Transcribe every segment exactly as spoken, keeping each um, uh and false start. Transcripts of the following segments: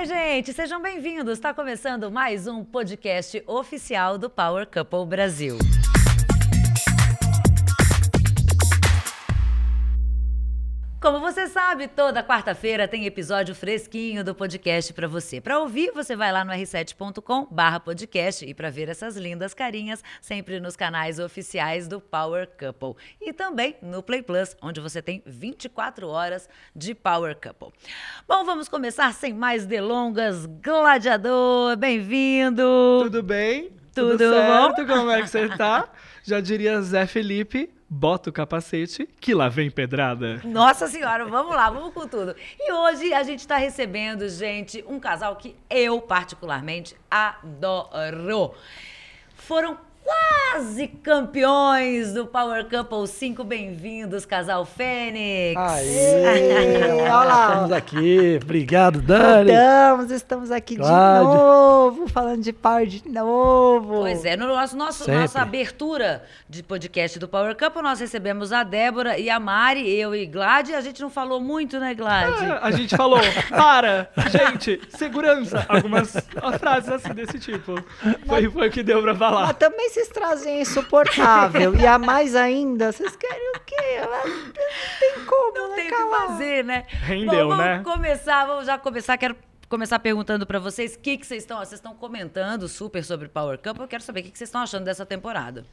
Oi, gente! Sejam bem-vindos! Está começando mais um podcast oficial do Power Couple Brasil. Como você sabe, toda quarta-feira tem episódio fresquinho do podcast para você. Para ouvir, você vai lá no R sete ponto com barra podcast e para ver essas lindas carinhas, sempre nos canais oficiais do Power Couple. E também no Play Plus, onde você tem vinte e quatro horas de Power Couple. Bom, vamos começar sem mais delongas. Gladiador, bem-vindo! Tudo bem? Tudo, Tudo certo? Bom? Como é que você tá? Já diria Zé Felipe... Bota o capacete, que lá vem pedrada. Nossa senhora, vamos lá, vamos com tudo. E hoje a gente está recebendo, gente, um casal que eu particularmente adoro. Foram quase campeões do Power Couple cinco. Bem-vindos, Casal Fênix. Aê! Olá, estamos aqui. Obrigado, Dani. Estamos, estamos aqui Cláudio. de novo, falando de Power de novo. Pois é, no nosso, nosso, nossa abertura de podcast do Power Couple, nós recebemos a Débora e a Mari, eu e Gladi. A gente não falou muito, né, Gladi? Ah, a gente falou, para, gente, segurança. Algumas frases assim, desse tipo. Foi, foi o que deu pra falar. Mas também se vocês trazem insuportável e a mais ainda, vocês querem o quê? Não tem como, não tem o que fazer, né? Rendeu, Bom, vamos né? Vamos começar, vamos já começar. Quero começar perguntando para vocês o que, que vocês estão. Vocês estão comentando super sobre Power Couple. Eu quero saber o que, que vocês estão achando dessa temporada.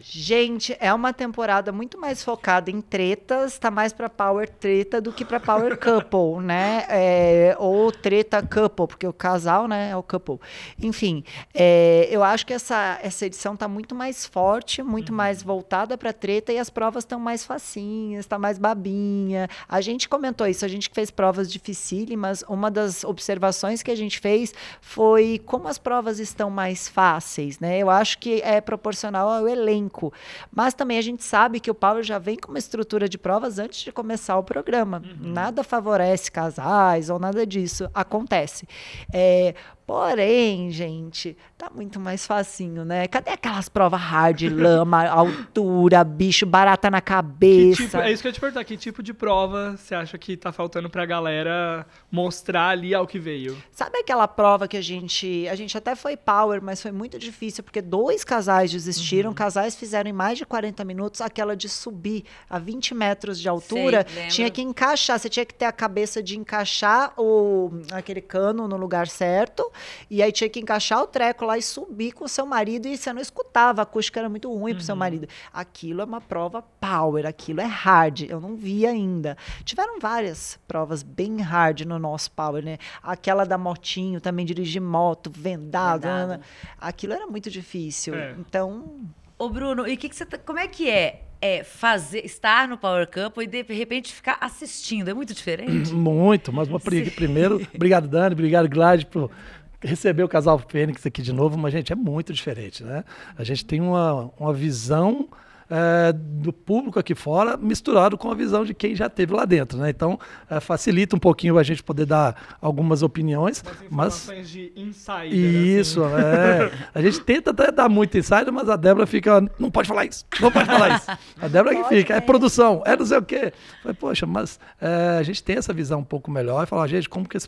Gente, é uma temporada muito mais focada em tretas, tá mais pra Power Treta do que pra Power Couple, né? É, ou Treta Couple, porque o casal, né, é o couple. Enfim, é, eu acho que essa, essa edição tá muito mais forte, muito uhum. mais voltada pra treta, e as provas estão mais facinhas, tá mais babinha. A gente comentou isso, a gente fez provas dificílimas, uma das observações que a gente fez foi como as provas estão mais fáceis, né? Eu acho que é proporcional ao elenco. elenco, mas também a gente sabe que o Power já vem com uma estrutura de provas antes de começar o programa, uhum. nada favorece casais ou nada disso, acontece. É, porém, gente, tá muito mais facinho, né? Cadê aquelas provas hard, lama, altura, bicho, barata na cabeça? Tipo, é isso que eu ia te perguntar, que tipo de prova você acha que tá faltando pra galera mostrar ali ao que veio? Sabe aquela prova que a gente, a gente até foi Power, mas foi muito difícil, porque dois casais desistiram, uhum. casais fizeram em mais de quarenta minutos, aquela de subir a vinte metros de altura, sei, tinha que encaixar, você tinha que ter a cabeça de encaixar o, aquele cano no lugar certo, e aí tinha que encaixar o treco lá e subir com o seu marido, e você não escutava, a acústica era muito ruim pro uhum. seu marido. Aquilo é uma prova Power, aquilo é hard, eu não vi ainda. Tiveram várias provas bem hard no nosso Power, né? Aquela da motinho, também dirigir moto, vendado, vendado. Aquilo era muito difícil, é. Então... Ô Bruno, e que que você tá, como é que é? É fazer, estar no Power Couple e de repente ficar assistindo, é muito diferente? Muito, mas uma, primeiro, obrigado Dani, obrigado Gladi por... receber o Casal Fênix aqui de novo, mas, gente, é muito diferente, né? A gente tem uma, uma visão é, do público aqui fora misturado com a visão de quem já esteve lá dentro, né? Então, é, facilita um pouquinho a gente poder dar algumas opiniões. Mas informações de insider. Isso, assim. É. A gente tenta até dar muito insider, mas a Débora fica, não pode falar isso, não pode falar isso. A Débora que fica, é produção, é não sei o quê. Falei, poxa, mas é, a gente tem essa visão um pouco melhor e falar, gente, como que esse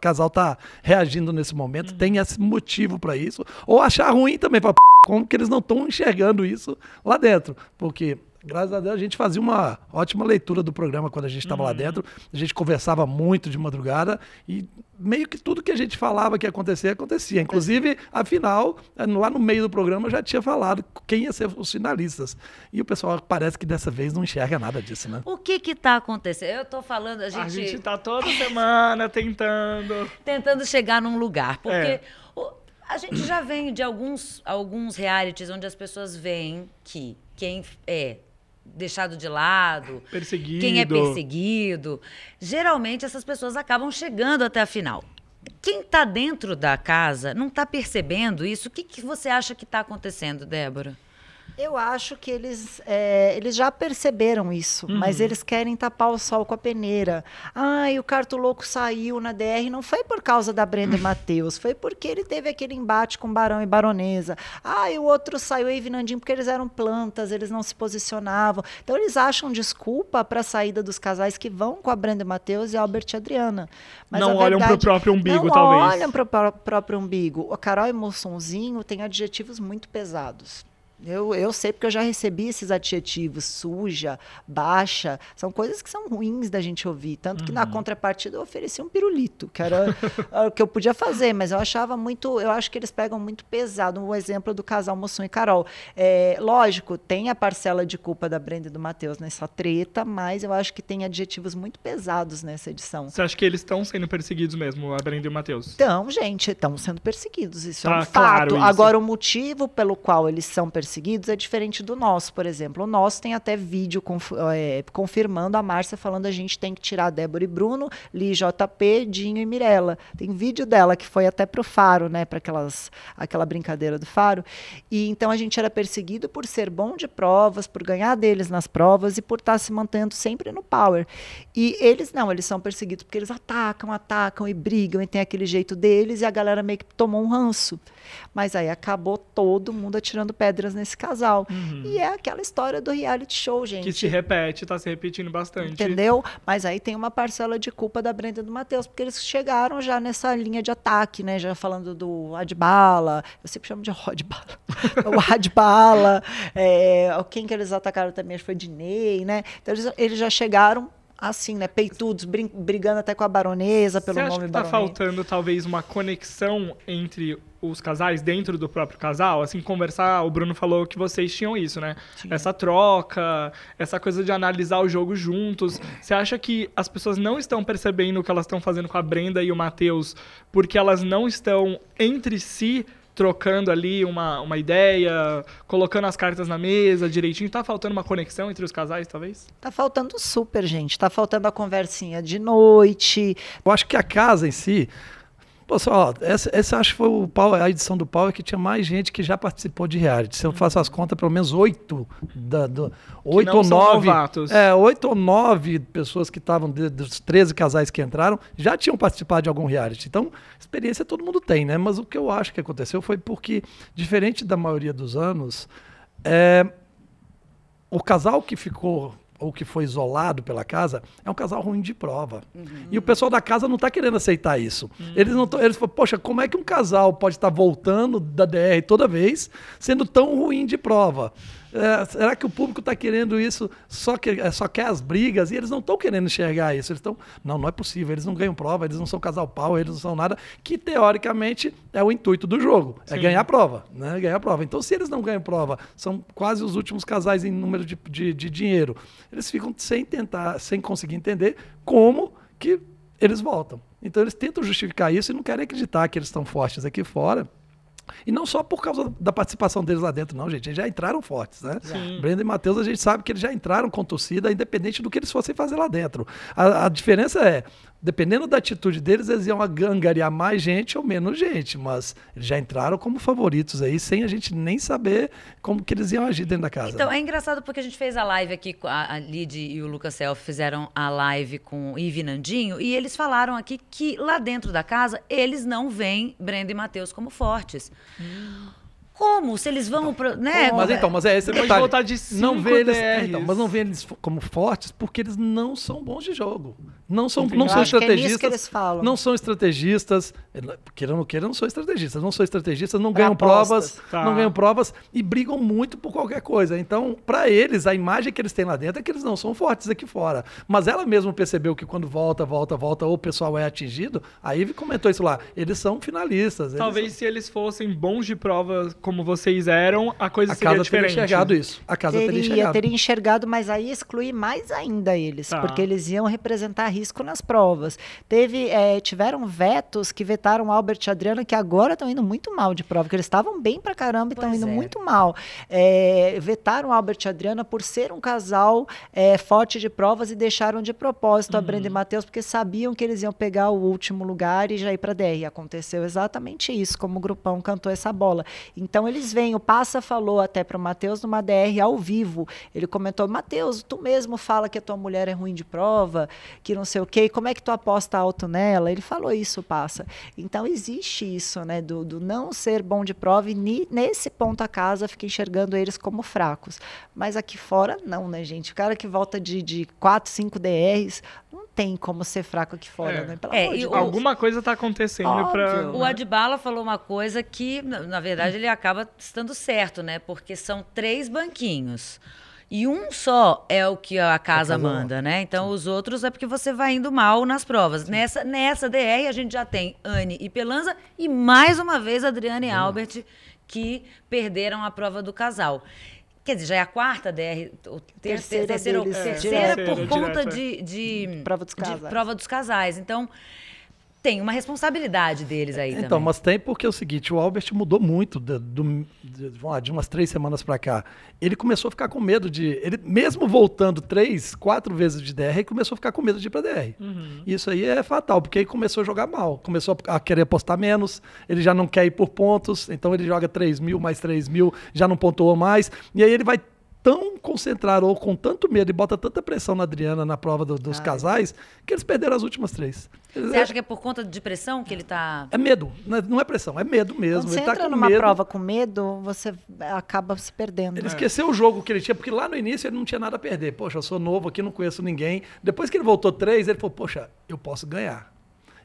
casal tá reagindo nesse momento? Hum. Tem esse motivo para isso? Ou achar ruim também, falar, como que eles não estão enxergando isso lá dentro? Porque, graças a Deus, a gente fazia uma ótima leitura do programa quando a gente estava uhum. lá dentro. A gente conversava muito de madrugada e meio que tudo que a gente falava que ia acontecer, acontecia. Inclusive, afinal, lá no meio do programa eu já tinha falado quem ia ser os finalistas. E o pessoal parece que dessa vez não enxerga nada disso, né? O que que tá acontecendo? Eu tô falando, a gente... A gente tá toda semana tentando... Tentando chegar num lugar, porque... É. O... A gente já vem de alguns, alguns realities onde as pessoas veem que quem é deixado de lado, perseguido. Quem é perseguido, geralmente essas pessoas acabam chegando até a final. Quem está dentro da casa não está percebendo isso. O que, que você acha que está acontecendo, Débora? Eu acho que eles, é, eles já perceberam isso, uhum. mas eles querem tapar o sol com a peneira. Ai, o Cartolouco saiu na D R, não foi por causa da Brenda e Matheus, foi porque ele teve aquele embate com Barão e Baronesa. Ai, o outro saiu aí, Vinandinho, porque eles eram plantas, eles não se posicionavam. Então, eles acham desculpa para a saída dos casais que vão com a Brenda e Matheus e Albert e Adriana. Mas não olham para o próprio umbigo, não talvez. Não olham para o pró- próprio umbigo. O Carol e Mussunzinho têm adjetivos muito pesados. Eu, eu sei porque eu já recebi esses adjetivos, suja, baixa, são coisas que são ruins da gente ouvir, tanto que uhum. na contrapartida eu ofereci um pirulito, que era o que eu podia fazer, mas eu achava muito, eu acho que eles pegam muito pesado, um exemplo do casal Mussum e Carol, é, lógico, tem a parcela de culpa da Brenda e do Matheus nessa treta, mas eu acho que tem adjetivos muito pesados nessa edição. Você acha que eles estão sendo perseguidos mesmo, a Brenda e o Matheus? Então, gente, estão sendo perseguidos, isso tá, é um claro fato, isso. Agora o motivo pelo qual eles são perseguidos seguidos é diferente do nosso, por exemplo. O nosso tem até vídeo conf- é, confirmando a Márcia falando a gente tem que tirar Débora e Bruno, Li, J P, Dinho e Mirella. Tem vídeo dela que foi até pro Faro, né, para aquelas aquela brincadeira do Faro. E então a gente era perseguido por ser bom de provas, por ganhar deles nas provas e por estar se mantendo sempre no power. E eles não, eles são perseguidos porque eles atacam, atacam e brigam e tem aquele jeito deles e a galera meio que tomou um ranço. Mas aí acabou todo mundo atirando pedras nesse casal. Uhum. E é aquela história do reality show, gente. Que se repete, tá se repetindo bastante. Entendeu? Mas aí tem uma parcela de culpa da Brenda e do Matheus, porque eles chegaram já nessa linha de ataque, né? Já falando do Adibala, eu sempre chamo de Rodbala. O Adibala, é, quem que eles atacaram também, acho que foi Dinei, né? Então eles, eles já chegaram assim, né, peitudos, brin- brigando até com a Baronesa, pelo nome Baronesa. Você acha que tá faltando, talvez, uma conexão entre os casais dentro do próprio casal? Assim, conversar, o Bruno falou que vocês tinham isso, né? Sim. Essa troca, essa coisa de analisar o jogo juntos. Você acha que as pessoas não estão percebendo o que elas estão fazendo com a Brenda e o Matheus porque elas não estão entre si trocando ali uma, uma ideia, colocando as cartas na mesa direitinho? Tá faltando uma conexão entre os casais, talvez? Tá faltando super, gente. Tá faltando a conversinha de noite. Eu acho que a casa em si... Pô, só, ó, essa, essa acho que foi o Power, a edição do Power que tinha mais gente que já participou de reality. Se eu faço as contas, pelo menos oito, da, do, oito ou nove, é, oito ou nove pessoas que estavam, dos treze casais que entraram, já tinham participado de algum reality. Então, experiência todo mundo tem, né? Mas o que eu acho que aconteceu foi porque, diferente da maioria dos anos, é, o casal que ficou... ou que foi isolado pela casa, é um casal ruim de prova. Uhum. E o pessoal da casa não está querendo aceitar isso. Uhum. Eles não tão, eles falam, poxa, como é que um casal pode estar tá voltando da D R toda vez, sendo tão ruim de prova? É, será que o público está querendo isso, só, que, só quer as brigas? E eles não estão querendo enxergar isso. Eles estão, não, não é possível, eles não ganham prova, eles não são casal pau, eles não são nada, que teoricamente é o intuito do jogo, Sim. é ganhar prova, né? Ganhar prova. Então, se eles não ganham prova, são quase os últimos casais em número de, de, de dinheiro. Eles ficam sem tentar, sem conseguir entender como que eles voltam. Então, eles tentam justificar isso e não querem acreditar que eles estão fortes aqui fora. E não só por causa da participação deles lá dentro, não, gente. Eles já entraram fortes, né? Sim. Brenda e Matheus, a gente sabe que eles já entraram com torcida, independente do que eles fossem fazer lá dentro. A, a diferença é, dependendo da atitude deles, eles iam angariar mais gente ou menos gente. Mas eles já entraram como favoritos aí, sem a gente nem saber como que eles iam agir dentro da casa. Então, né? É engraçado porque a gente fez a live aqui, a Lid e o Lucas Self fizeram a live com o Ivy e Nandinho, e eles falaram aqui que lá dentro da casa, eles não veem Brenda e Matheus como fortes. Como? Se eles vão... Então, pro, né? Mas então, mas é esse detalhe. Pode voltar de cinco não vê eles, então, mas não vê eles como fortes porque eles não são bons de jogo. Não são, não são estrategistas. É isso que eles falam. Não são estrategistas. Queira ou não queira, não são estrategistas. Não são estrategistas, não ganham provas. Tá. Não ganham provas e brigam muito por qualquer coisa. Então, para eles, a imagem que eles têm lá dentro é que eles não são fortes aqui fora. Mas ela mesma percebeu que quando volta, volta, volta, ou o pessoal é atingido, a Ivy comentou isso lá. Eles são finalistas. Eles Talvez são... se eles fossem bons de provas como vocês eram, a coisa a seria diferente. A casa teria enxergado isso. A casa teria, teria enxergado. Teria enxergado, mas aí excluir mais ainda eles, tá. Porque eles iam representar risco nas provas. Teve, é, tiveram vetos que vetaram Albert e Adriana, que agora estão indo muito mal de prova, que eles estavam bem pra caramba e estão indo é. muito mal. É, vetaram Albert e Adriana por ser um casal é, forte de provas e deixaram de propósito uhum. a Brenda e Matheus, porque sabiam que eles iam pegar o último lugar e já ir pra D R. Aconteceu exatamente isso, como o grupão cantou essa bola. Então, Então eles vêm, o Passa falou até para o Matheus numa D R ao vivo, ele comentou, Matheus, tu mesmo fala que a tua mulher é ruim de prova, que não sei o quê, como é que tu aposta alto nela? Ele falou isso, Passa. Então existe isso, né, do, do não ser bom de prova, e ni, nesse ponto a casa fica enxergando eles como fracos. Mas aqui fora não, né, gente? O cara que volta de, de quatro, cinco D Rs, não tem como ser fraco aqui fora, é. né? Pelo é, amor de Deus. Alguma coisa tá acontecendo para... O Adibala falou uma coisa que, na verdade, ele acaba estando certo, né? Porque são três banquinhos. E um só é o que a casa, a casa manda, né? Então, sim, os outros é porque você vai indo mal nas provas. Nessa, nessa D R, a gente já tem Anne e Pelanza e, mais uma vez, Adriane e hum. Albert, que perderam a prova do casal. Quer dizer, já é a quarta D R, ou terceira, terceira, deles, terceira, é. terceira por é. conta de, de, prova dos de prova dos casais. Então, tem uma responsabilidade deles aí então, também. Então, mas tem porque é o seguinte, o Albert mudou muito do, do, de, de umas três semanas para cá. Ele começou a ficar com medo de... Ele, mesmo voltando três, quatro vezes de D R, ele começou a ficar com medo de ir para D R. Uhum. Isso aí é fatal, porque ele começou a jogar mal. Começou a querer apostar menos, ele já não quer ir por pontos, então ele joga três mil mais três mil, já não pontuou mais, e aí ele vai... tão concentrado ou com tanto medo e bota tanta pressão na Adriana na prova do, dos Ai. casais, que eles perderam as últimas três. Eles... Você acha que é por conta de pressão que ele tá... É medo, não é pressão, é medo mesmo. Quando você ele entra tá numa medo. prova com medo, você acaba se perdendo. Ele é. esqueceu o jogo que ele tinha, porque lá no início ele não tinha nada a perder. Poxa, eu sou novo aqui, não conheço ninguém. Depois que ele voltou três, ele falou, poxa, eu posso ganhar.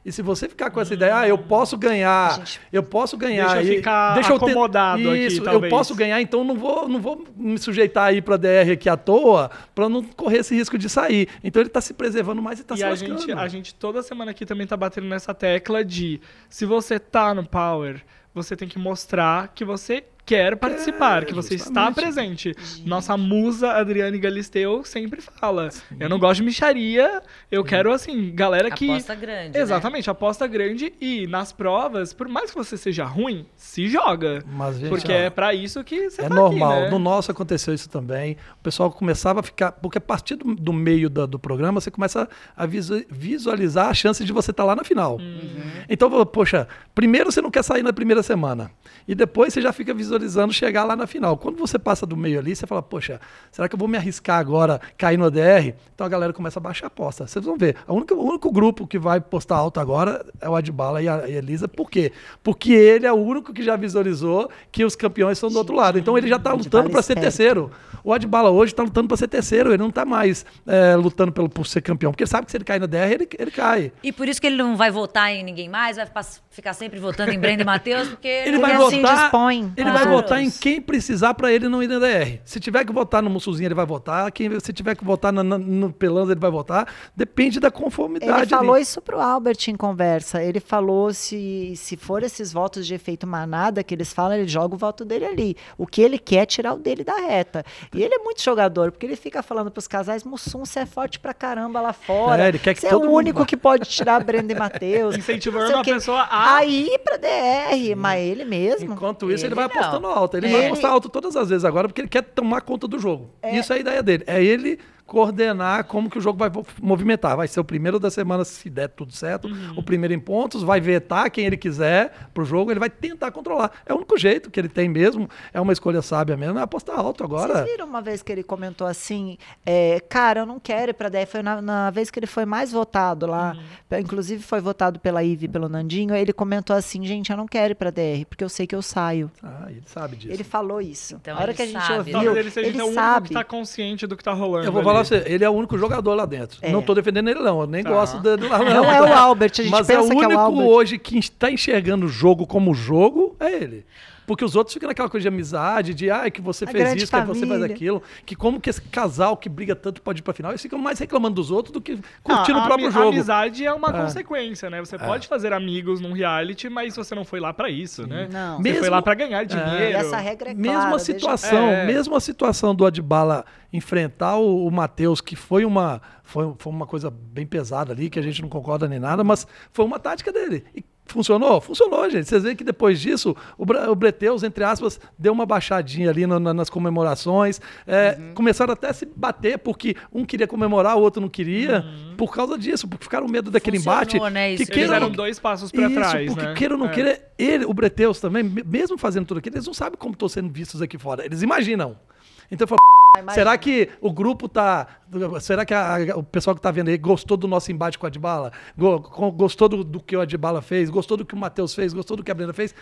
E se você ficar com essa ideia, ah, eu posso ganhar, gente, eu posso ganhar. Deixa eu ficar deixa eu ter, acomodado isso, aqui, talvez. Eu posso ganhar, então não vou, não vou me sujeitar aí para D R aqui à toa, para não correr esse risco de sair. Então ele está se preservando mais e está se lascando. Gente, a gente toda semana aqui também está batendo nessa tecla de, se você tá no Power, você tem que mostrar que você... quer participar, é, que você justamente. está presente. Gente. Nossa musa Adriane Galisteu sempre fala, sim, eu não gosto de mixaria, eu sim. quero, assim, galera que... Aposta grande, Exatamente, né? aposta grande. E nas provas, por mais que você seja ruim, se joga. Mas, gente, porque ó, é pra isso que você é tá normal. Aqui, né? No nosso aconteceu isso também. O pessoal começava a ficar... Porque a partir do, do meio da, do programa, você começa a visu, visualizar a chance de você estar tá lá na final. Uhum. Então, poxa, primeiro você não quer sair na primeira semana. E depois você já fica visualizando visualizando chegar lá na final. Quando você passa do meio ali, você fala, poxa, será que eu vou me arriscar agora, cair no D R? Então a galera começa a baixar a aposta. Vocês vão ver. O único, o único grupo que vai postar alto agora é o Adibala e a, a Elisa. Por quê? Porque ele é o único que já visualizou que os campeões são do outro lado. Então ele já está lutando para ser terceiro. O Adibala hoje está lutando para ser terceiro. Ele não está mais é, lutando pelo, por ser campeão. Porque ele sabe que se ele cair na D R, ele, ele cai. E por isso que ele não vai votar em ninguém mais, vai ficar sempre votando em Brenda e Matheus, porque ele vai votar, assim dispõe. Ele ah. vai Vai votar em quem precisar para ele não ir na D R. Se tiver que votar no Mussunzinho, ele vai votar. Quem, se tiver que votar na, na, no Pelanza, ele vai votar. Depende da conformidade. Ele falou ali. Isso pro Albert em conversa. Ele falou se, se for esses votos de efeito manada que eles falam, ele joga o voto dele ali. O que ele quer é tirar o dele da reta. E ele é muito jogador, porque ele fica falando pros casais, Mussum, você é forte pra caramba lá fora. É, ele quer que você todo é o mundo único vai. que pode tirar a Brenda e Matheus. Incentivando a pessoa a... a ir pra D R, hum. mas ele mesmo. Enquanto isso, ele, ele vai apostar alto. Ele é. vai apostar alto todas as vezes agora, porque ele quer tomar conta do jogo. É. Isso é a ideia dele. É ele coordenar como que o jogo vai movimentar. Vai ser o primeiro da semana, se der tudo certo, uhum. o primeiro em pontos, vai vetar quem ele quiser pro jogo, ele vai tentar controlar. É o único jeito que ele tem mesmo, é uma escolha sábia mesmo, é apostar alto agora. Vocês viram uma vez que ele comentou assim, é, cara, eu não quero ir pra D R, foi na, na vez que ele foi mais votado lá, uhum. inclusive foi votado pela Ivy, pelo Nandinho, ele comentou assim, gente, eu não quero ir pra D R, porque eu sei que eu saio. Ah, ele sabe disso. Ele falou isso. Então, a hora que a gente ouviu, talvez ele seja ele o sabe. único que tá consciente do que tá rolando. Eu vou falar você, ele é o único jogador lá dentro. É. Não estou defendendo ele, não. Eu nem tá. gosto dele lá. Não, não é o Albert, a gente mas pensa é o único que é o Albert. Hoje que está enxergando o jogo como jogo é ele. Porque os outros ficam naquela coisa de amizade, de ah, que você a fez isso, família. que você faz aquilo. Que como que esse casal que briga tanto pode ir pra final, eles ficam mais reclamando dos outros do que curtindo ah, o próprio a, jogo. A amizade é uma ah. consequência, né? Você ah. pode fazer amigos num reality, mas você não foi lá pra isso, né? Não. Você mesmo, foi lá pra ganhar dinheiro. É. Essa regra é mesmo clara, a situação, deixa... é. Mesmo a situação do Adibala enfrentar o, o Matheus, que foi uma, foi, foi uma coisa bem pesada ali, que a gente não concorda nem nada, mas foi uma tática dele. E Funcionou? Funcionou, gente. Vocês veem que depois disso, o Breteus, entre aspas, deu uma baixadinha ali no, na, nas comemorações. É, uhum. Começaram até a se bater, porque um queria comemorar, o outro não queria, uhum. por causa disso, porque ficaram medo daquele Funcionou, embate. Né, isso. Que eles deram dois passos para trás. Porque né? queira ou não é. queira, ele, o Breteus também, mesmo fazendo tudo aquilo, eles não sabem como estão sendo vistos aqui fora. Eles imaginam. Então eu falo, Imagina. será que o grupo tá... Será que a, a, o pessoal que está vendo aí gostou do nosso embate com a Adibala? Gostou do, do que o Adibala fez? Gostou do que o Matheus fez? Gostou do que a Brenda fez?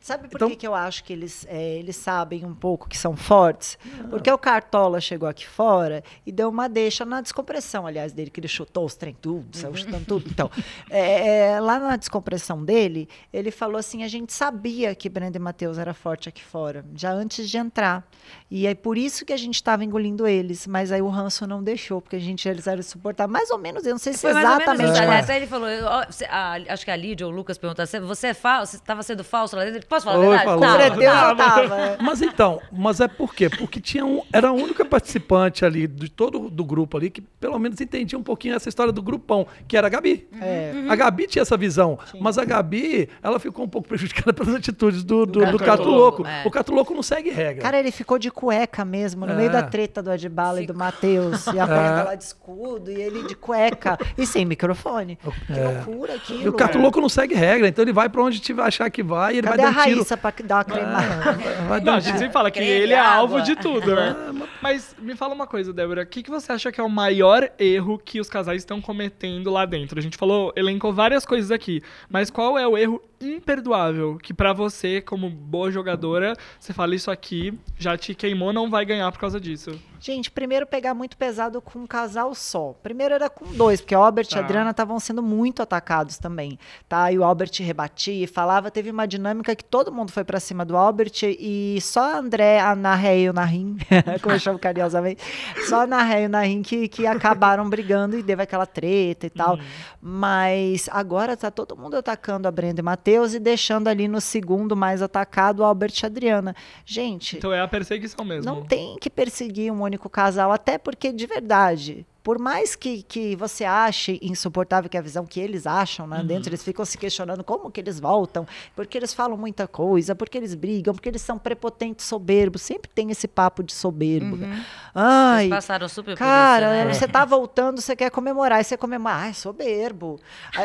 Sabe por então... que, que eu acho que eles, é, eles sabem um pouco que são fortes? Não. Porque o Cartola chegou aqui fora e deu uma deixa na descompressão, aliás, dele, que ele chutou os trem tudo, saiu chutando tudo. Então, é, é, lá na descompressão dele, ele falou assim, a gente sabia que Brenda e Matheus era forte aqui fora, já antes de entrar. E é por isso que a gente estava engolindo eles, mas aí o ranço não deixou, porque a gente, eles eram suportar mais ou menos, eu não sei se Foi exatamente. Até mas... ele falou, eu, a, a, acho que a Lídia ou o Lucas perguntaram, você é falso? Você estava sendo falso lá dentro? Ele, posso falar Oi, a verdade? Falou. Tava, tava, tava. Mas então, mas é por quê? Porque tinha um, era a única participante ali de todo do grupo ali que pelo menos entendia um pouquinho essa história do grupão, que era a Gabi. É. Uhum. A Gabi tinha essa visão, Sim. mas a Gabi, ela ficou um pouco prejudicada pelas atitudes do, do, do, do Cartolouco. É. O Cartolouco não segue regra. Cara, ele ficou de cueca mesmo, no é. meio da treta do Adibala Fico. e do Matheus. E a porta é. lá de escudo, e ele de cueca. E sem microfone. É. Que loucura aquilo. E o Cartolouco é. não segue regra, então ele vai pra onde tiver, achar que vai, e ele Cadê vai dar a Raíssa pra dar uma cremada. Ah, não, a gente sempre fala que Creme ele é alvo água. de tudo, né? Mas me fala uma coisa, Débora. O que, que você acha que é o maior erro que os casais estão cometendo lá dentro? A gente falou, elencou várias coisas aqui. Mas qual é o erro imperdoável que pra você, como boa jogadora, você fala isso aqui, já te queimou, não vai ganhar por causa disso? Gente, primeiro pegar muito pesado com um casal só. Primeiro era com dois, porque Albert tá. e Adriana estavam sendo muito atacados também, tá? E o Albert rebatia e falava, teve uma dinâmica que todo mundo foi pra cima do Albert e só a André, a Narré e o Narim, como eu chamo carinhosamente, só a Narré e o Narim que, que acabaram brigando e teve aquela treta e tal. Hum. Mas agora tá todo mundo atacando a Brenda e Matheus e deixando ali no segundo mais atacado o Albert e a Adriana. Gente... Então é a perseguição mesmo. Não tem que perseguir um único casal, até porque, de verdade, por mais que, que você ache insuportável, que é a visão que eles acham, né? Uhum. Dentro, eles ficam se questionando como que eles voltam, porque eles falam muita coisa, porque eles brigam, porque eles são prepotentes, soberbos, sempre tem esse papo de soberbo. Uhum. Ai, eles passaram super cara, por isso, né? Você tá voltando, você quer comemorar, e você comemora, ai, soberbo.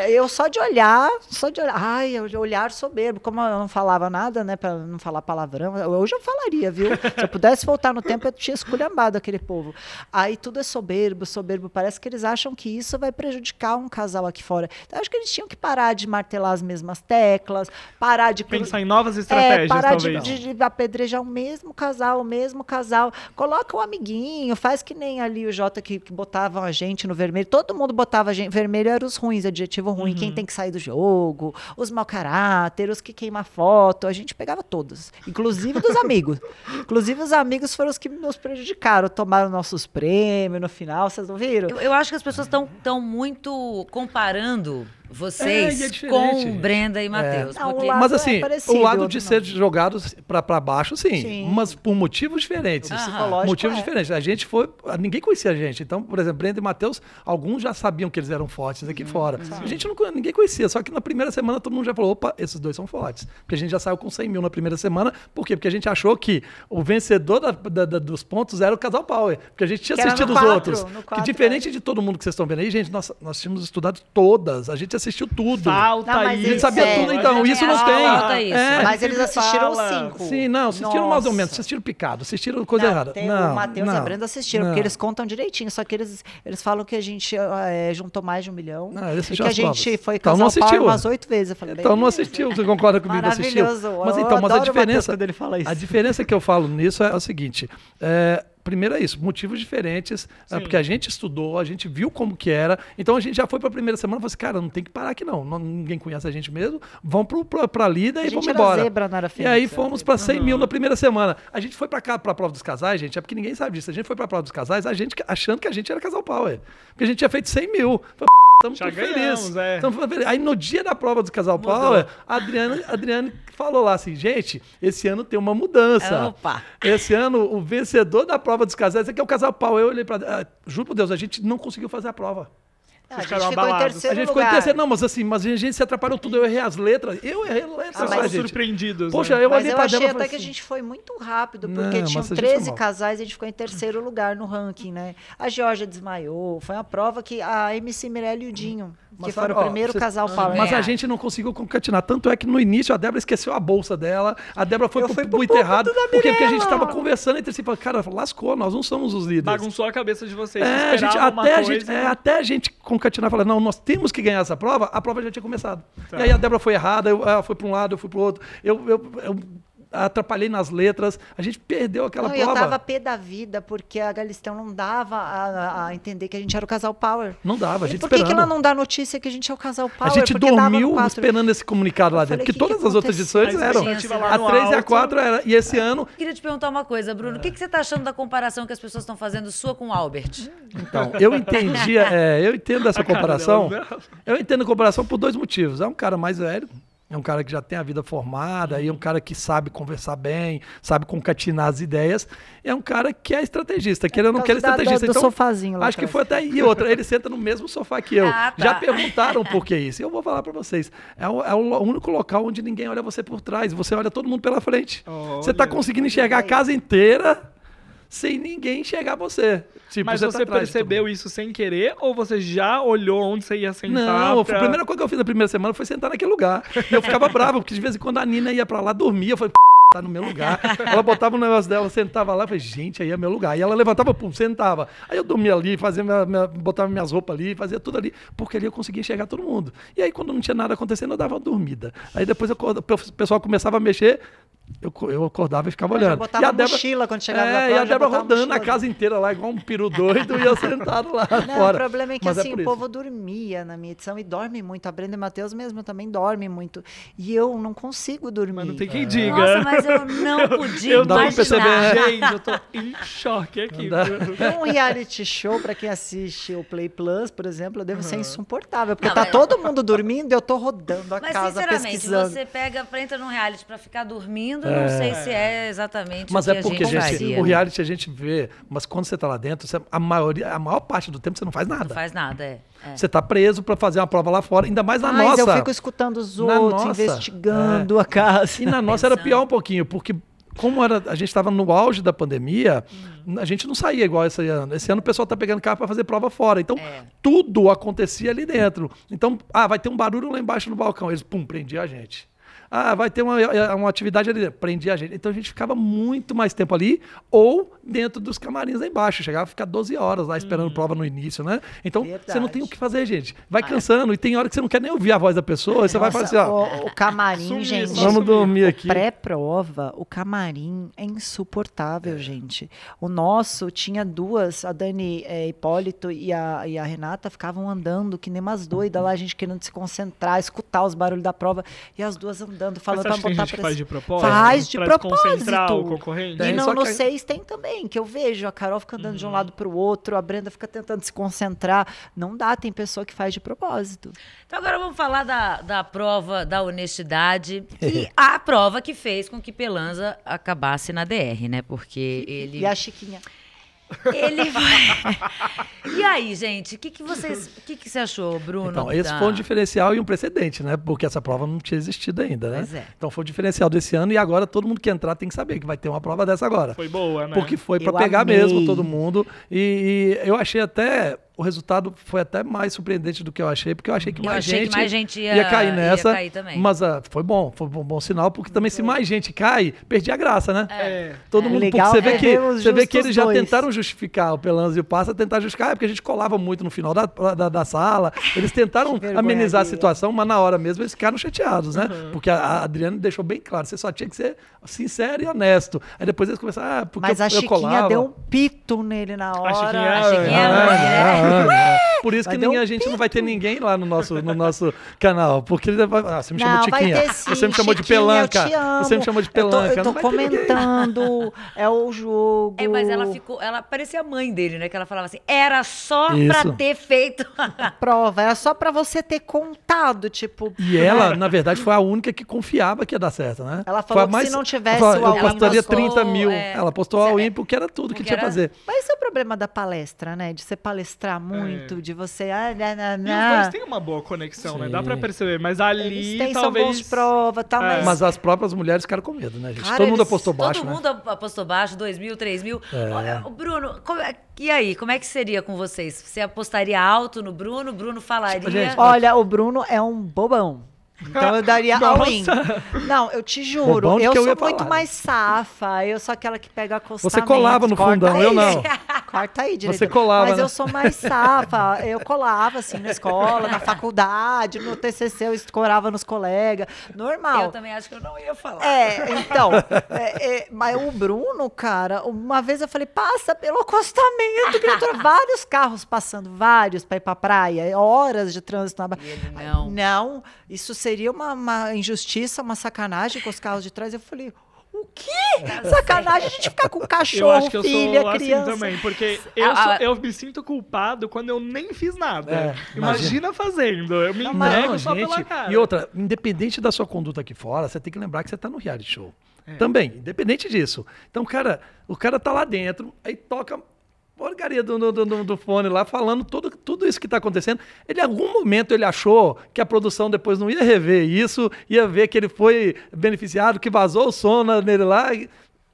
Eu só de olhar, só de olhar, ai, olhar soberbo, como eu não falava nada, né, pra não falar palavrão, hoje eu falaria, viu? Se eu pudesse voltar no tempo, eu tinha esculhambado aquele povo. Aí tudo é soberbo, soberbo, parece que eles acham que isso vai prejudicar um casal aqui fora. Então, acho que eles tinham que parar de martelar as mesmas teclas, parar de... Pensar em novas estratégias, é, parar talvez. De, de apedrejar o mesmo casal, o mesmo casal. Coloca um amiguinho, faz que nem ali o Jota que, que botavam a gente no vermelho. Todo mundo botava a gente... Vermelho eram os ruins, adjetivo ruim. Uhum. Quem tem que sair do jogo, os mau caráter, os que queimam foto. A gente pegava todos, inclusive dos amigos. Inclusive os amigos foram os que nos prejudicaram, tomaram nossos prêmios no final, vocês não Eu, eu acho que as pessoas estão muito comparando vocês é, é com Brenda e Matheus. É. Porque... Mas assim, é parecido, o lado de ser jogado para baixo, sim, sim, mas por motivos diferentes. Aham. Motivos é. diferentes. A gente foi... Ninguém conhecia a gente. Então, por exemplo, Brenda e Matheus, alguns já sabiam que eles eram fortes aqui hum, fora. Sim. A gente não ninguém conhecia. Só que na primeira semana todo mundo já falou, opa, esses dois são fortes. Porque a gente já saiu com cem mil na primeira semana. Por quê? Porque a gente achou que o vencedor da, da, da, dos pontos era o Casal Power. Porque a gente tinha que assistido os outros. Que diferente é. de todo mundo que vocês estão vendo aí, gente, nós, nós tínhamos estudado todas. A gente assistiu tudo. Falta não, isso. A gente sabia é, tudo, então. Isso não tem. Falta isso. É, mas eles assistiram fala. cinco. Sim, não. Assistiram Nossa. mais ou menos. Assistiram picado. Assistiram coisa não, errada. Não, o Matheus e a Brenda assistiram, não. porque eles contam direitinho. Só que eles, eles falam que a gente é, juntou mais de um milhão. Não, e que a gente provas. foi casal então, Power umas oito vezes. Eu falei, então não assistiu. Você concorda comigo? Assistiu? Mas então, eu mas a diferença dele fala isso. A diferença que eu falo nisso é o seguinte. É, primeiro é isso, motivos diferentes, é, porque a gente estudou, a gente viu como que era, então a gente já foi para a primeira semana e falou assim, cara, não tem que parar aqui não, não ninguém conhece a gente mesmo, vamos para a lida e vamos embora. Zebra, não era Fênix, e aí fomos para cem mil na primeira semana. A gente foi para cá, para a prova dos casais, gente, é porque ninguém sabe disso, a gente foi para a prova dos casais a gente, achando que a gente era Casal Power, porque a gente tinha feito cem mil. Foi... Estamos felizes. É. Aí no dia da prova do Casal Mudou. Power, a Adriane, a Adriane falou lá assim, gente, esse ano tem uma mudança. Opa. Esse ano o vencedor da prova dos casais, esse aqui é o Casal Power. Eu olhei para... Juro por Deus, a gente não conseguiu fazer a prova. Não, a, gente ficou abalados. Em terceiro a gente ficou lugar. Em terceiro, não, mas assim, mas a gente se atrapalhou tudo, eu errei as letras, eu errei as letras. Ah, mas mas surpreendidos. Poxa, né? eu mas olhei eu pra achei até assim, que a gente foi muito rápido, porque não, tinham treze casais e a gente ficou em terceiro lugar no ranking, né? A Georgia desmaiou, foi uma prova que a M C Mirella e o Dinho, mas que foram ó, o primeiro vocês, casal Power. Mas a gente não conseguiu concatinar, tanto é que no início a Débora esqueceu a bolsa dela, a Débora foi eu pro muito errado, porque, porque a gente tava conversando entre si, cara, lascou, nós não somos os líderes. Bagunçou a cabeça de vocês, é, a gente, até, a gente, é, até a gente concatenar e falar, não, nós temos que ganhar essa prova, a prova já tinha começado. Tá. E aí a Débora foi errada, eu, ela foi para um lado, eu fui para o outro. Eu, eu, eu atrapalhei nas letras, a gente perdeu aquela não, prova. Eu tava pé da vida, porque a Galisteu não dava a, a entender que a gente era o casal Power. Não dava, a gente e por que, que ela não dá notícia que a gente é o casal Power? A gente porque dormiu esperando esse comunicado lá dentro, porque que todas que as outras edições a eram. A três e a quatro era, e esse é. ano... Queria te perguntar uma coisa, Bruno, o que, que você tá achando da comparação que as pessoas estão fazendo sua com o Albert? Então, eu entendi, é, eu entendo essa comparação, eu entendo a comparação por dois motivos. É um cara mais velho, é um cara que já tem a vida formada, é um cara que sabe conversar bem, sabe concatinar as ideias. É um cara que é estrategista, que ele não quer estrategista. Do, do então, sofazinho lá acho atrás. Que foi até aí outra. Ele senta no mesmo sofá que eu. Ah, tá. Já perguntaram por que isso. Eu vou falar para vocês. É o, é o único local onde ninguém olha você por trás. Você olha todo mundo pela frente. Oh, você está conseguindo enxergar a casa inteira sem ninguém enxergar você. Tipo, mas você, você tá percebeu isso sem querer ou você já olhou onde você ia sentar? Não, pra... a primeira coisa que eu fiz na primeira semana foi sentar naquele lugar. Eu ficava bravo, porque de vez em quando a Nina ia pra lá, dormia, eu falei, tá no meu lugar. Ela botava o negócio dela, sentava lá, eu falei, gente, aí é meu lugar. E ela levantava, pum, sentava. Aí eu dormia ali, fazia minha, minha, botava minhas roupas ali, fazia tudo ali, porque ali eu conseguia enxergar todo mundo. E aí quando não tinha nada acontecendo, eu dava uma dormida. Aí depois eu, o pessoal começava a mexer, Eu, eu acordava e ficava eu olhando. Botava e a Débora, mochila quando chegava é, lá. E a Débora rodando a casa inteira lá, igual um peru doido, e eu sentado lá não, fora. O problema é que mas assim, é o povo dormia na minha edição e dorme muito. A Brenda e Matheus mesmo também dorme muito. E eu não consigo dormir. Mas não tem quem diga. Nossa, mas eu não podia eu imaginar. Perceber. Gente, eu tô em choque aqui. Tem um reality show, pra quem assiste o Play Plus, por exemplo, eu devo uhum. ser insuportável. Porque não, tá mas... todo mundo dormindo e eu tô rodando a mas, casa pesquisando. Mas sinceramente, você pega, entra num reality pra ficar dormindo, eu não é. sei se é exatamente mas o que é porque a gente, gente o reality a gente vê, mas quando você está lá dentro, você, a, maioria, a maior parte do tempo você não faz nada. Não faz nada, é. é. Você está preso para fazer uma prova lá fora, ainda mais na Ai, nossa. Mas eu fico escutando os na outros, nossa. investigando é. a casa. E na nossa Pensando. era pior um pouquinho, porque como era, a gente estava no auge da pandemia, hum. a gente não saía igual esse ano. Esse ano o pessoal está pegando carro para fazer prova fora. Então, é. tudo acontecia ali dentro. Então, ah, vai ter um barulho lá embaixo no balcão. Eles, pum, prendiam a gente. Ah, vai ter uma, uma atividade ali dentro. Prendia a gente. Então a gente ficava muito mais tempo ali ou dentro dos camarins lá embaixo. Chegava a ficar doze horas lá esperando hum. prova no início, né? Então Verdade. você não tem o que fazer, gente. Vai ah, cansando. É. E tem hora que você não quer nem ouvir a voz da pessoa. Você Nossa, vai falar assim, ó. O, o camarim, sumi, gente. Vamos sumi. dormir aqui. Pré-prova, o camarim é insuportável, gente. O nosso tinha duas. A Dani é, Hipólito e a, e a Renata ficavam andando que nem umas doidas lá. A gente querendo se concentrar, escutar os barulhos da prova. E as duas andando. Dando, falando pra botar gente faz de propósito? Faz de propósito. O concorrente. E não, no seis tem também, que eu vejo. A Carol fica andando uhum. de um lado pro outro, a Brenda fica tentando se concentrar. Não dá, tem pessoa que faz de propósito. Então agora vamos falar da, da prova da honestidade e a prova que fez com que Pelanza acabasse na D R, né? Porque ele... E a Chiquinha. Ele foi... E aí, gente, o que, que vocês. O que, que você achou, Bruno? Então, esse da... foi um diferencial e um precedente, né? Porque essa prova não tinha existido ainda, né? Pois é. Então foi o diferencial desse ano e agora todo mundo que entrar tem que saber que vai ter uma prova dessa agora. Foi boa, né? Porque foi para pegar amei. mesmo todo mundo. E, e eu achei até. O resultado foi até mais surpreendente do que eu achei, porque eu achei que, eu mais, achei gente que mais gente ia, ia cair nessa. Ia cair também. Mas uh, foi bom, foi um bom sinal, porque também se mais gente cai, perdi a graça, né? É. Todo é, mundo, legal, você vê é, que, você vê que eles já dois. tentaram justificar, o Pelanza e o Passa tentaram justificar, porque a gente colava muito no final da, da, da sala, eles tentaram amenizar a situação, mas na hora mesmo eles ficaram chateados, né? Uhum. Porque a, a Adriane deixou bem claro, você só tinha que ser sincero e honesto. Aí depois eles começaram, ah, porque mas eu, a Chiquinha eu colava. deu um pito nele na hora. A Chiquinha, a Chiquinha é, é, é, é. Ué? Por isso vai que nem, um a gente pinto. não vai ter ninguém lá no nosso, no nosso canal. Porque ele vai, ah, você me chamou não, de Chiquinha. Sim, você me chamou Chiquinha, de Pelanca. Você me chamou de Pelanca. Eu tô, eu tô comentando. É o jogo. É, mas ela ficou. Ela parecia a mãe dele, né? Que ela falava assim: era só isso. pra ter feito a prova, era só pra você ter contado. Tipo. E ela, na verdade, foi a única que confiava que ia dar certo, né? Ela falou que mais, se não tivesse o all-in. Ela postaria trinta mil. É, ela postou all-in porque era tudo que tinha pra fazer. Mas esse é o problema da palestra, né? De você palestrar muito, é. de de você... Ah, não, não, não. E os dois têm uma boa conexão, sim, né? Dá pra perceber, mas ali eles têm, talvez... Eles são prova, tal, é. mas... Mas as próprias mulheres ficaram com medo, né, gente? Cara, todo eles... mundo apostou baixo, todo né? Todo mundo apostou baixo, dois mil, três mil. É. O Bruno, como... e aí, como é que seria com vocês? Você apostaria alto no Bruno? O Bruno falaria... Gente, olha, o Bruno é um bobão. Então eu daria all-in. Não, eu te juro, eu sou eu muito falar. mais safa. Eu sou aquela que pega acostamento. Você colava no fundão, aí. eu não. Corta aí, direito. Você colava. Mas né? eu sou mais safa. Eu colava, assim, na escola, na faculdade, no T C C, eu escorava nos colegas. Normal. Eu também acho que eu não ia falar. É, então. É, é, mas o Bruno, cara, uma vez eu falei, passa pelo acostamento, que eu tô vários carros passando, vários, pra ir pra praia, horas de trânsito. Na... E ele não. Não, isso seria... Seria uma, uma injustiça, uma sacanagem com os carros de trás. Eu falei, o quê? Sacanagem a gente ficar com cachorro, eu acho que eu filha, sou criança. Assim também, porque eu, sou, eu me sinto culpado quando eu nem fiz nada. É, imagina. imagina fazendo. Eu me entrego só pela cara. E outra, independente da sua conduta aqui fora, você tem que lembrar que você tá no reality show. É. Também, independente disso. Então, cara, o cara tá lá dentro, aí toca... porcaria do, do, do, do fone lá, falando tudo, tudo isso que está acontecendo. Ele, em algum momento, ele achou que a produção depois não ia rever isso, ia ver que ele foi beneficiado, que vazou o som nele lá...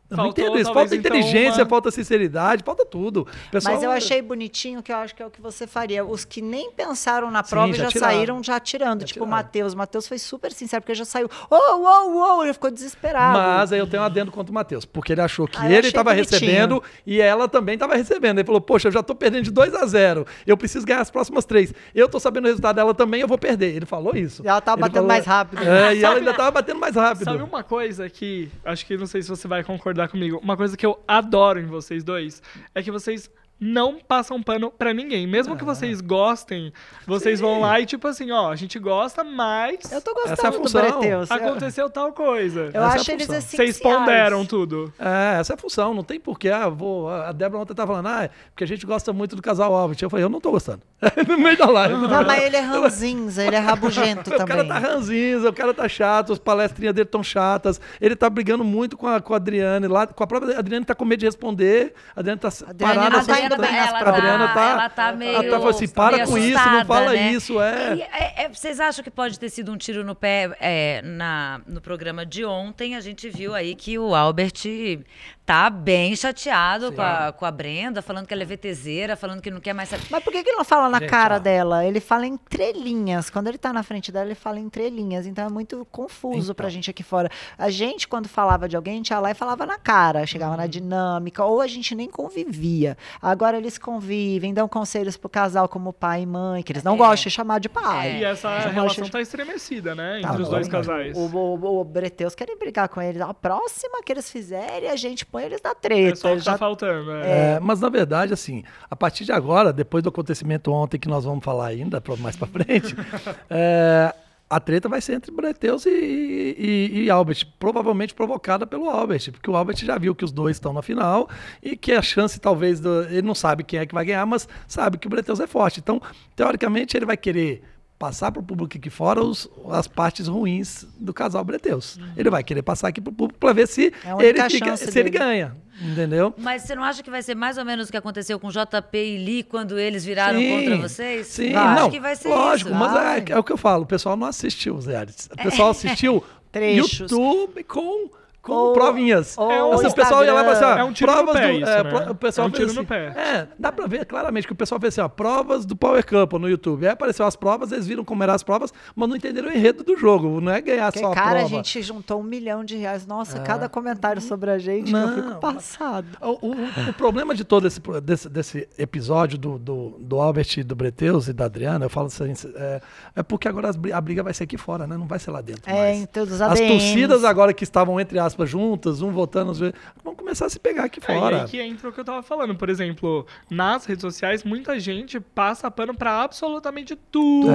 Eu Faltou, não entendo isso. Falta inteligência, então uma... falta sinceridade, falta tudo. Pessoal... Mas eu achei bonitinho, que eu acho que é o que você faria. Os que nem pensaram na prova, sim, já, já saíram já tirando. Já tipo o Matheus. O Matheus foi super sincero, porque já saiu. Oh, oh, oh, ele ficou desesperado. Mas aí eu tenho um adendo contra o Matheus, porque ele achou que ah, ele estava recebendo e ela também estava recebendo. Ele falou, poxa, eu já estou perdendo de dois a zero. Eu preciso ganhar as próximas três. Eu estou sabendo o resultado dela também, eu vou perder. Ele falou isso. E ela estava batendo falou... mais rápido. É, e ela ainda estava batendo mais rápido. Sabe uma coisa que, acho que não sei se você vai concordar comigo, uma coisa que eu adoro em vocês dois é que vocês não passam pano pra ninguém, mesmo ah. que vocês gostem, vocês sim. vão lá e tipo assim, ó, a gente gosta, mas eu tô gostando do Breteus, aconteceu eu... tal coisa, eu essa acho é eles assim, vocês ponderam tudo, é, essa é a função, não tem porquê, ah, vou... a Débora ontem tava falando, ah, porque a gente gosta muito do casal Albert, eu falei, eu não tô gostando no meio da live, não, não, mas ele é ranzinza, ele é rabugento também, o cara tá ranzinza, o cara tá chato, as palestrinhas dele tão chatas, ele tá brigando muito com a, com a Adriane, lá, com a própria Adriane tá com medo de responder, a Adriane tá Adriane parada, assim, Ela, ela, tá, Adriana tá, ela tá meio ela tá assim, para meio com assustada, isso, não fala né? isso, é. E, é, é. Vocês acham que pode ter sido um tiro no pé é, na, no programa de ontem? A gente viu aí que o Albert tá bem chateado com a, com a Brenda, falando que ela é VTZera, falando que não quer mais saber. Mas por que ele não fala na gente, cara ó. dela? Ele fala em trelinhas. Quando ele tá na frente dela, ele fala em trelinhas. Então é muito confuso então. pra gente aqui fora. A gente, quando falava de alguém, a gente ia lá e falava na cara, chegava uhum. na dinâmica, ou a gente nem convivia. Agora eles convivem, dão conselhos pro casal como pai e mãe, que eles não é. gostam de chamar de pai. É. E essa é. relação de... tá estremecida, né? Tá entre bom, os dois casais. O, o, o Breteus querem brigar com eles. A próxima que eles fizerem, a gente põe eles na treta. É só o que já... tá faltando. É. É, mas, na verdade, assim, a partir de agora, depois do acontecimento ontem, que nós vamos falar ainda, mais pra frente, é... a treta vai ser entre Breteus e, e, e Albert, provavelmente provocada pelo Albert, porque o Albert já viu que os dois estão na final e que a chance talvez, do, ele não sabe quem é que vai ganhar, mas sabe que o Breteus é forte. Então, teoricamente, ele vai querer passar para o público aqui fora os, as partes ruins do casal Breteus. Uhum. Ele vai querer passar aqui para o público para ver se, é ele, fica, se ele ganha. Entendeu? Mas você não acha que vai ser mais ou menos o que aconteceu com J P e Lee quando eles viraram sim, contra vocês? Sim, não, acho que vai ser lógico, isso. Lógico, mas é, é o que eu falo, o pessoal não assistiu os realities. O pessoal assistiu trechos. YouTube com... com ou, provinhas. O pessoal ia lá e falava assim, ó, é um tiro provas no pé, do, isso, é, né? pro, o pessoal é um tiro assim, no pé. É, dá pra ver claramente que o pessoal fez assim, ó, provas do Power Couple no YouTube. Aí apareceu as provas, eles viram como eram as provas, mas não entenderam o enredo do jogo. Não é ganhar Porque, só a cara, prova. Cara, a gente juntou um milhão de reais. Nossa, é. cada comentário sobre a gente não, que eu fico passado. O, o, o problema de todo esse, desse, desse episódio do, do, do Albert, do Breteus e da Adriana, eu falo assim, é, é porque agora as, a briga vai ser aqui fora, né? Não vai ser lá dentro é, mais. Em todos os as torcidas agora que estavam, entre aspas, juntas, um votando, às vezes, vão começar a se pegar aqui fora. É, e aí que entra o que eu tava falando, por exemplo, nas redes sociais, muita gente passa pano pra absolutamente tudo.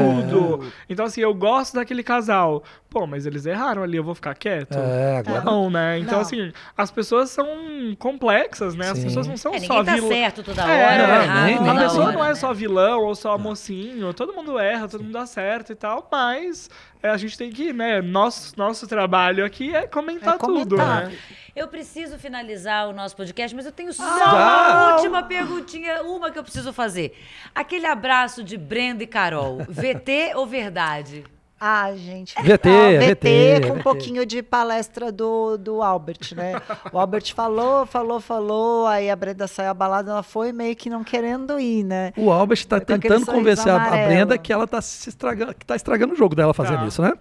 É. Então, assim, eu gosto daquele casal. Pô, mas eles erraram ali, eu vou ficar quieto? É, agora... Não, né? Então, não. assim, as pessoas são complexas, né? Sim. As pessoas não são é, só vilão. Ninguém tá certo toda hora, é, não, errado, nem, nem. A pessoa hora, não é né? só vilão ou só mocinho, todo mundo erra, todo mundo acerta e tal, mas... É, a gente tem que, né, nosso, nosso trabalho aqui é comentar, é comentar. tudo, né? Eu preciso finalizar o nosso podcast, mas eu tenho só ah, uma última perguntinha, uma que eu preciso fazer. Aquele abraço de Brenda e Carol, V T ou verdade? Ah, gente. V T, ah, V T, V T. Com um pouquinho de palestra do, do Albert, né? O Albert falou, falou, falou, aí a Brenda saiu abalada, ela foi meio que não querendo ir, né? O Albert tá tentando convencer amarelo. a Brenda que ela tá se estragando, que tá estragando o jogo dela fazendo tá. isso, né?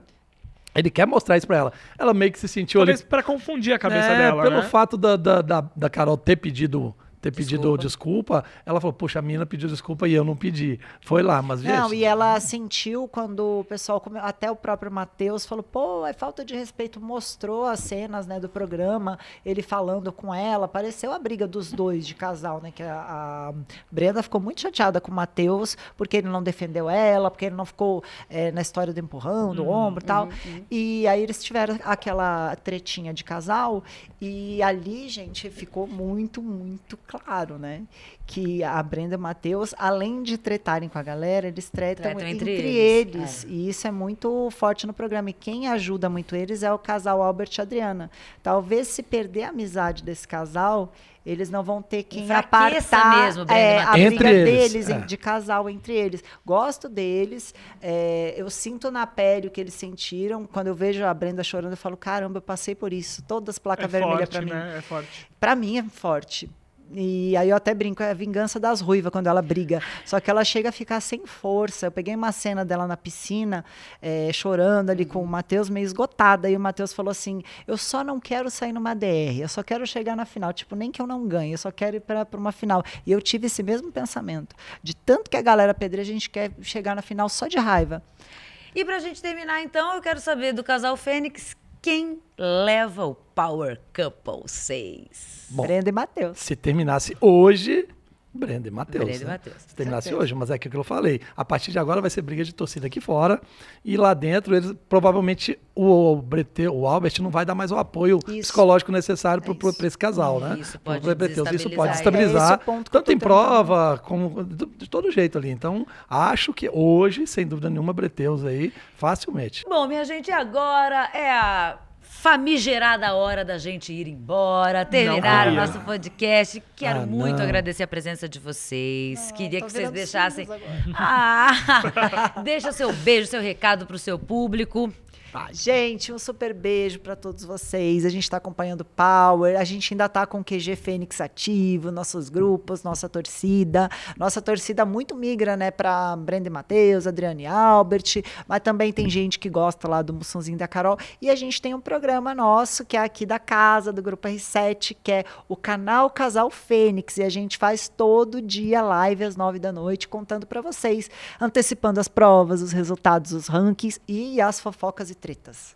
Ele quer mostrar isso pra ela. Ela meio que se sentiu Talvez ali... pra confundir a cabeça é, dela, pelo né? fato da, da, da, da Carol ter pedido... ter pedido desculpa. desculpa, ela falou, poxa, a mina pediu desculpa e eu não pedi. Foi lá, mas... Não, gente... e ela sentiu quando o pessoal, até o próprio Matheus falou, pô, é falta de respeito, mostrou as cenas, né, do programa, ele falando com ela, pareceu a briga dos dois de casal, né, que a, a Brenda ficou muito chateada com o Matheus, porque ele não defendeu ela, porque ele não ficou é, na história do empurrão, do uhum, ombro e tal, uhum. E aí eles tiveram aquela tretinha de casal, e ali, gente, ficou muito, muito claro, né? Que a Brenda e o Matheus, além de tretarem com a galera, eles tretam, tretam entre, entre eles. eles. É. E isso é muito forte no programa. E quem ajuda muito eles é o casal Albert e Adriana. Talvez se perder a amizade desse casal, eles não vão ter quem Enfraqueça apartar mesmo, Brenda, é, a entre briga eles, deles, é. de casal entre eles. Gosto deles, é, eu sinto na pele o que eles sentiram. Quando eu vejo a Brenda chorando, eu falo, caramba, eu passei por isso. Todas as placas é vermelhas para mim. Né? É forte. Para mim é forte. E aí eu até brinco, é a vingança das ruivas quando ela briga, só que ela chega a ficar sem força. Eu peguei uma cena dela na piscina, é, chorando ali com o Matheus, meio esgotada, e o Matheus falou assim, eu só não quero sair numa D R, eu só quero chegar na final, tipo, nem que eu não ganhe, eu só quero ir pra, pra uma final. E eu tive esse mesmo pensamento, de tanto que a galera pedreia, a gente quer chegar na final só de raiva. E pra gente terminar então, eu quero saber do casal Fênix, quem leva o Power Couple seis? Bom, Brenda e Matheus. Se terminasse hoje, Brenda e Matheus. Brenda e né? Matheus. Se terminasse certeza. hoje, mas é aquilo que eu falei. A partir de agora vai ser briga de torcida aqui fora. E lá dentro, eles provavelmente o, Bretel, o Albert não vai dar mais o apoio isso. psicológico necessário é para esse casal, né? Isso pode pro Bretel. Isso pode estabilizar. É tanto em prova, como de, de todo jeito ali. Então, acho que hoje, sem dúvida nenhuma, Breteus aí, facilmente. Bom, minha gente, agora é a... famigerada hora da gente ir embora, terminar o nosso podcast. Quero ah, muito não. agradecer a presença de vocês. Ah, Queria que vocês deixassem... Ah, deixa seu beijo, seu recado para o seu público. Vai. Gente, um super beijo para todos vocês. A gente está acompanhando o Power. A gente ainda está com o Q G Fênix ativo, nossos grupos, nossa torcida. Nossa torcida muito migra, né, para Brenda e Matheus, Adriane e Albert. Mas também tem gente que gosta lá do Mussunzinho da Carol. E a gente tem um programa nosso, que é aqui da casa, do grupo R sete, que é o canal Casal Fênix. E a gente faz todo dia live às nove da noite, contando para vocês, antecipando as provas, os resultados, os rankings e as fofocas e tretas.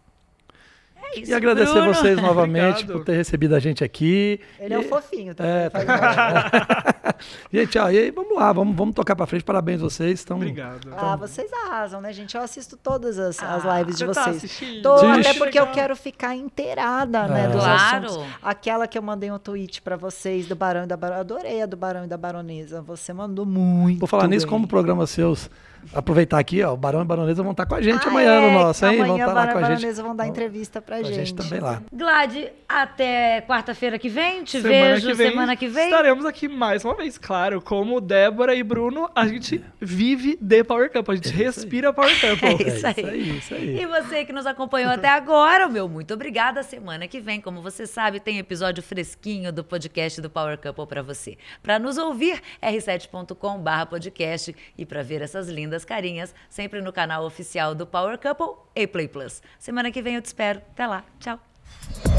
É isso, e agradecer Bruno. vocês novamente Obrigado. por ter recebido a gente aqui. Ele e... é um fofinho também. É, tá... gente, ó, e aí, vamos lá, vamos, vamos tocar pra frente. Parabéns vocês. Tão... Obrigado. Tão... Ah, vocês arrasam, né, gente? Eu assisto todas as, ah, as lives de vocês. Tá assistindo. Tô, Diz, até porque legal. eu quero ficar inteirada, é. né, dos claro. assuntos. Aquela que eu mandei um tweet pra vocês, do Barão e da Baronesa. Adorei a do Barão e da Baronesa. Você mandou muito. Vou falar nisso bem. como programas seus. Aproveitar aqui, ó, o Barão e Baronesa vão estar com a gente ah, amanhã é, no nosso, hein? Amanhã o Barão e Baronesa vão dar entrevista pra gente. A gente também lá. Glad, até quarta-feira que vem, te semana vejo que vem, semana que vem. Estaremos aqui mais uma vez, claro, como Débora e Bruno, a gente vive de Power Couple, a gente é respira aí. Power Couple. É isso, é isso, aí. Aí, isso aí. E você que nos acompanhou até agora, meu muito obrigada. Semana que vem, como você sabe, tem episódio fresquinho do podcast do Power Couple pra você. Pra nos ouvir, erre sete ponto com barra podcast e pra ver essas lindas das carinhas, sempre no canal oficial do Power Couple e Play Plus. Semana que vem eu te espero. Até lá. Tchau.